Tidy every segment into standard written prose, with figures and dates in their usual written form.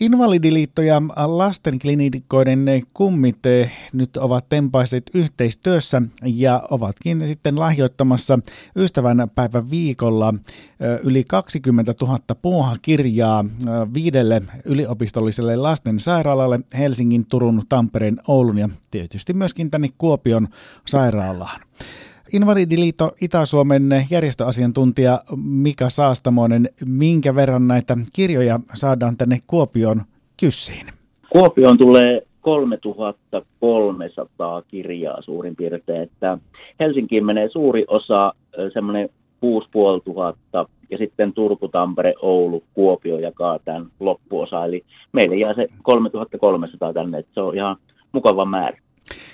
Invalidiliitto ja Lastenklinikoiden Kummit nyt ovat tempaiset yhteistyössä ja ovatkin sitten lahjoittamassa ystävänpäivän viikolla yli 20 000 puohakirjaa 5 yliopistolliselle lastensairaalalle Helsingin, Turun, Tampereen, Oulun ja tietysti myöskin tänne Kuopion sairaalaan. Invalidiliitto Itä-Suomen järjestöasiantuntija Mika Saastamoinen, minkä verran näitä kirjoja saadaan tänne Kuopion kyssiin? Kuopioon tulee 3300 kirjaa suurin piirtein, että Helsinkiin menee suuri osa, semmoinen 6500 ja sitten Turku, Tampere, Oulu, Kuopio jakaa tämän loppuosa, eli meille jää se 3300 tänne, että se on ihan mukava määrä.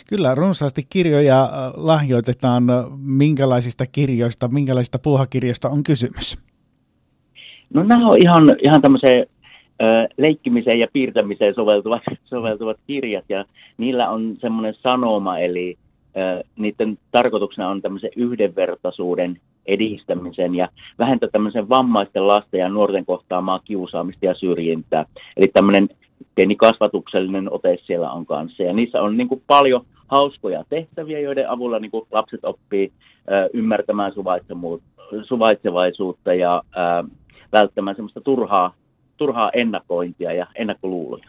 Kyllä, runsaasti kirjoja lahjoitetaan. Minkälaisista kirjoista, minkälaisista puuhakirjoista on kysymys? No nämä on ihan tämmöiseen leikkimiseen ja piirtämiseen soveltuvat kirjat, ja niillä on semmoinen sanoma, eli niiden tarkoituksena on tämmöisen yhdenvertaisuuden edistämisen ja vähentää tämmöisen vammaisten lasten ja nuorten kohtaamaa kiusaamista ja syrjintää. Eli tämmöinen pieni kasvatuksellinen ote siellä on kanssa, ja niissä on niin kuin paljon hauskoja tehtäviä, joiden avulla niin kuin lapset oppii ymmärtämään suvaitsevaisuutta ja välttämään semmoista turhaa ennakointia ja ennakkoluuloja.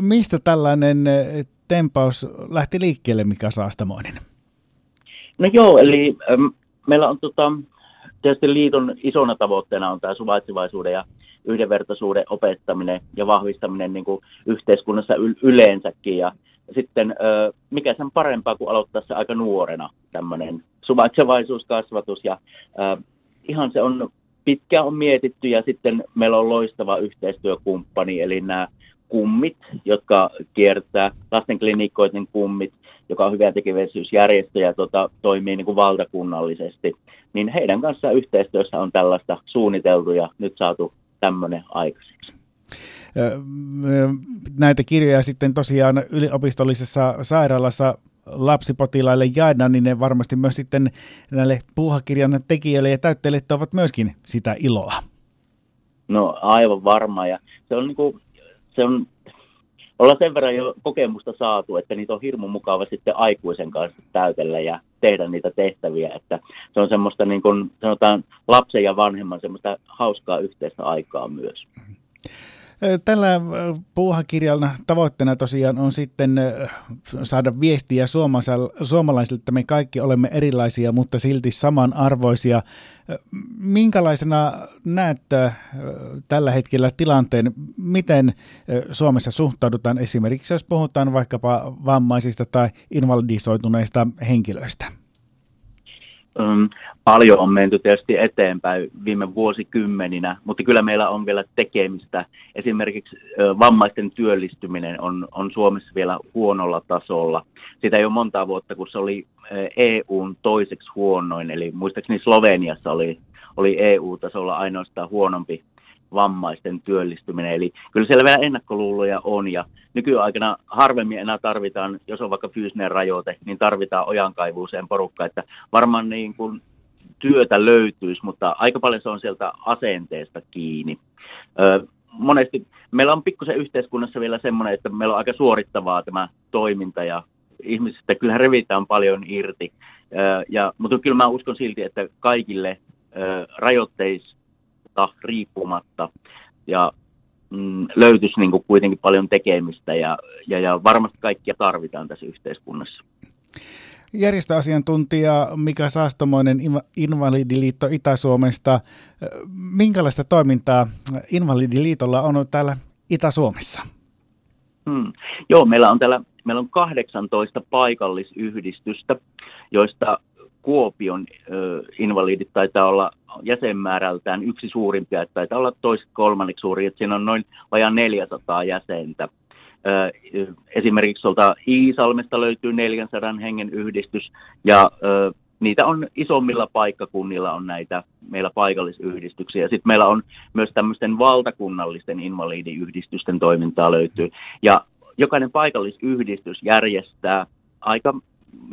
Mistä tällainen tempaus lähti liikkeelle, Mika Saastamoinen? No joo, eli meillä on tietysti liiton isona tavoitteena on tämä suvaitsevaisuuden ja yhdenvertaisuuden opettaminen ja vahvistaminen niin kuin yhteiskunnassa yleensäkin. Ja sitten mikä sen parempaa kuin aloittaa se aika nuorena tämmöinen suvaitsevaisuuskasvatus. Ja ihan se on pitkään on mietitty, ja sitten meillä on loistava yhteistyökumppani, eli nämä kummit, jotka kiertää Lastenklinikoiden Kummit, joka on hyväntekeväisyysjärjestö ja toimii niin kuin valtakunnallisesti. Niin heidän kanssaan yhteistyössä on tällaista suunniteltu ja nyt saatu tämmöinen aikaiseksi. Näitä kirjoja sitten tosiaan yliopistollisessa sairaalassa lapsipotilaille jaetaan, niin ne varmasti myös sitten näille puuhakirjan tekijöille ja täyttäjille ovat myöskin sitä iloa. No aivan varmaan, ja se on niinku, ollaan sen verran jo kokemusta saatu, että niitä on hirmu mukava sitten aikuisen kanssa täytellä ja tehdä niitä tehtäviä, että se on semmoista niin kuin sanotaan lapsen ja vanhemman semmoista hauskaa yhteistä aikaa myös. Tällä puuhakirjalla tavoitteena tosiaan on sitten saada viestiä suomalaisille, että me kaikki olemme erilaisia, mutta silti samanarvoisia. Minkälaisena näet tällä hetkellä tilanteen, miten Suomessa suhtaudutaan esimerkiksi, jos puhutaan vaikkapa vammaisista tai invalidisoituneista henkilöistä? Paljon on menty tietysti eteenpäin viime vuosikymmeninä, mutta kyllä meillä on vielä tekemistä. Esimerkiksi vammaisten työllistyminen on Suomessa vielä huonolla tasolla. Sitä ei ole montaa vuotta, kun se oli EU:n toiseksi huonoin, eli muistaakseni Sloveniassa oli EU-tasolla ainoastaan huonompi vammaisten työllistyminen. Eli kyllä siellä vielä ennakkoluuloja on, ja nykyaikana harvemmin enää tarvitaan, jos on vaikka fyysinen rajoite, niin tarvitaan ojankaivuuseen porukka, että varmaan niin kuin työtä löytyisi, mutta aika paljon se on sieltä asenteesta kiinni. Monesti meillä on pikkusen yhteiskunnassa vielä semmoinen, että meillä on aika suorittavaa tämä toiminta ja ihmisistä kyllä revitään paljon irti, mutta kyllä mä uskon silti, että kaikille rajoitteista riippumatta ja löytyisi niin kuin kuitenkin paljon tekemistä ja varmasti kaikkia tarvitaan tässä yhteiskunnassa. Järjestöasiantuntija Mika Saastamoinen Invalidiliitto Itä-Suomesta. Minkälaista toimintaa Invalidiliitolla on täällä Itä-Suomessa? Joo, meillä on 18 paikallisyhdistystä, joista Kuopion invalidit taitaa olla jäsenmäärältään yksi suurimpia, että taitaa olla kolmanneksi suuri, että siinä on noin vajaa 400 jäsentä. Esimerkiksi tuolta Iisalmesta löytyy 400 hengen yhdistys, ja niitä on isommilla paikkakunnilla on näitä meillä paikallisyhdistyksiä. Sitten meillä on myös tämmöisten valtakunnallisten invalidiyhdistysten toimintaa löytyy, ja jokainen paikallisyhdistys järjestää aika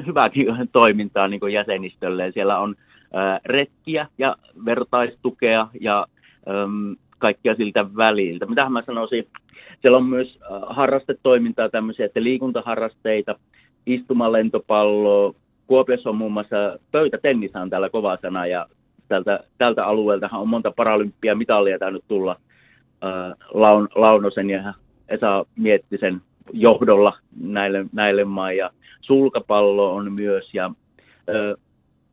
hyvääkin toimintaa niin kuin jäsenistölle. Siellä on retkiä ja vertaistukea ja kaikkia siltä väliltä. Mitähän mä sanoisin, Siellä on myös harrastetoimintaa, tämmöisiä, että liikuntaharrasteita, istumallentopallo. Kuopiossa on muun muassa pöytätennis on täällä kova sana, ja tältä alueeltahan on monta paralympiamitalia tainnut tulla Launosen ja Esa Miettisen johdolla näille maille. Ja sulkapallo on myös, ja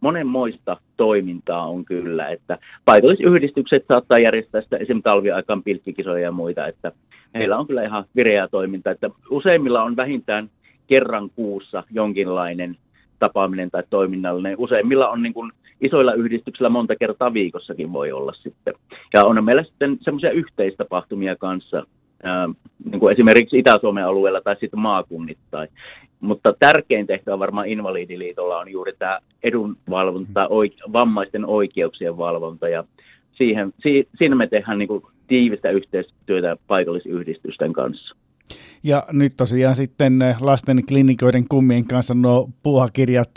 monenmoista toimintaa on kyllä, että paikallisyhdistykset saattaa järjestää sitä esimerkiksi talviaikaan pilkkikisoja ja muita, että heillä on kyllä ihan vireää toimintaa, että useimmilla on vähintään kerran kuussa jonkinlainen tapaaminen tai toiminnallinen. Useimmilla on niin kuin isoilla yhdistyksillä monta kertaa viikossakin voi olla sitten. Ja on meillä sitten semmoisia yhteistapahtumia kanssa, niin kuin esimerkiksi Itä-Suomen alueella tai sitten maakunnittain. Mutta tärkein tehtävä varmaan Invalidiliitolla on juuri tämä edunvalvonta, vammaisten oikeuksien valvonta. Ja siinä me tehdään niin kuin tiivistä yhteistyötä paikallisyhdistysten kanssa. Ja nyt tosiaan sitten Lastenklinikoiden Kummien kanssa nuo puuhakirjat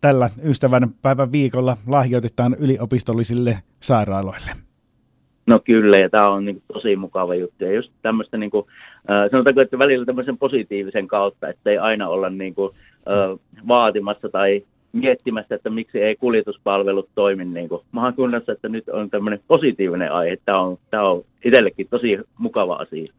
tällä ystävänpäivän viikolla lahjoitetaan yliopistollisille sairaaloille. No kyllä, ja tämä on niin kuin tosi mukava juttu. Ja just tämmöistä, niin kuin, sanotaanko, että välillä tämmöisen positiivisen kautta, että ei aina olla niin kuin, vaatimassa tai miettimässä, että miksi ei kuljetuspalvelut toimi niin kuin maakunnassa, että nyt on tämmöinen positiivinen aihe. Tämä on itsellekin tosi mukava asia.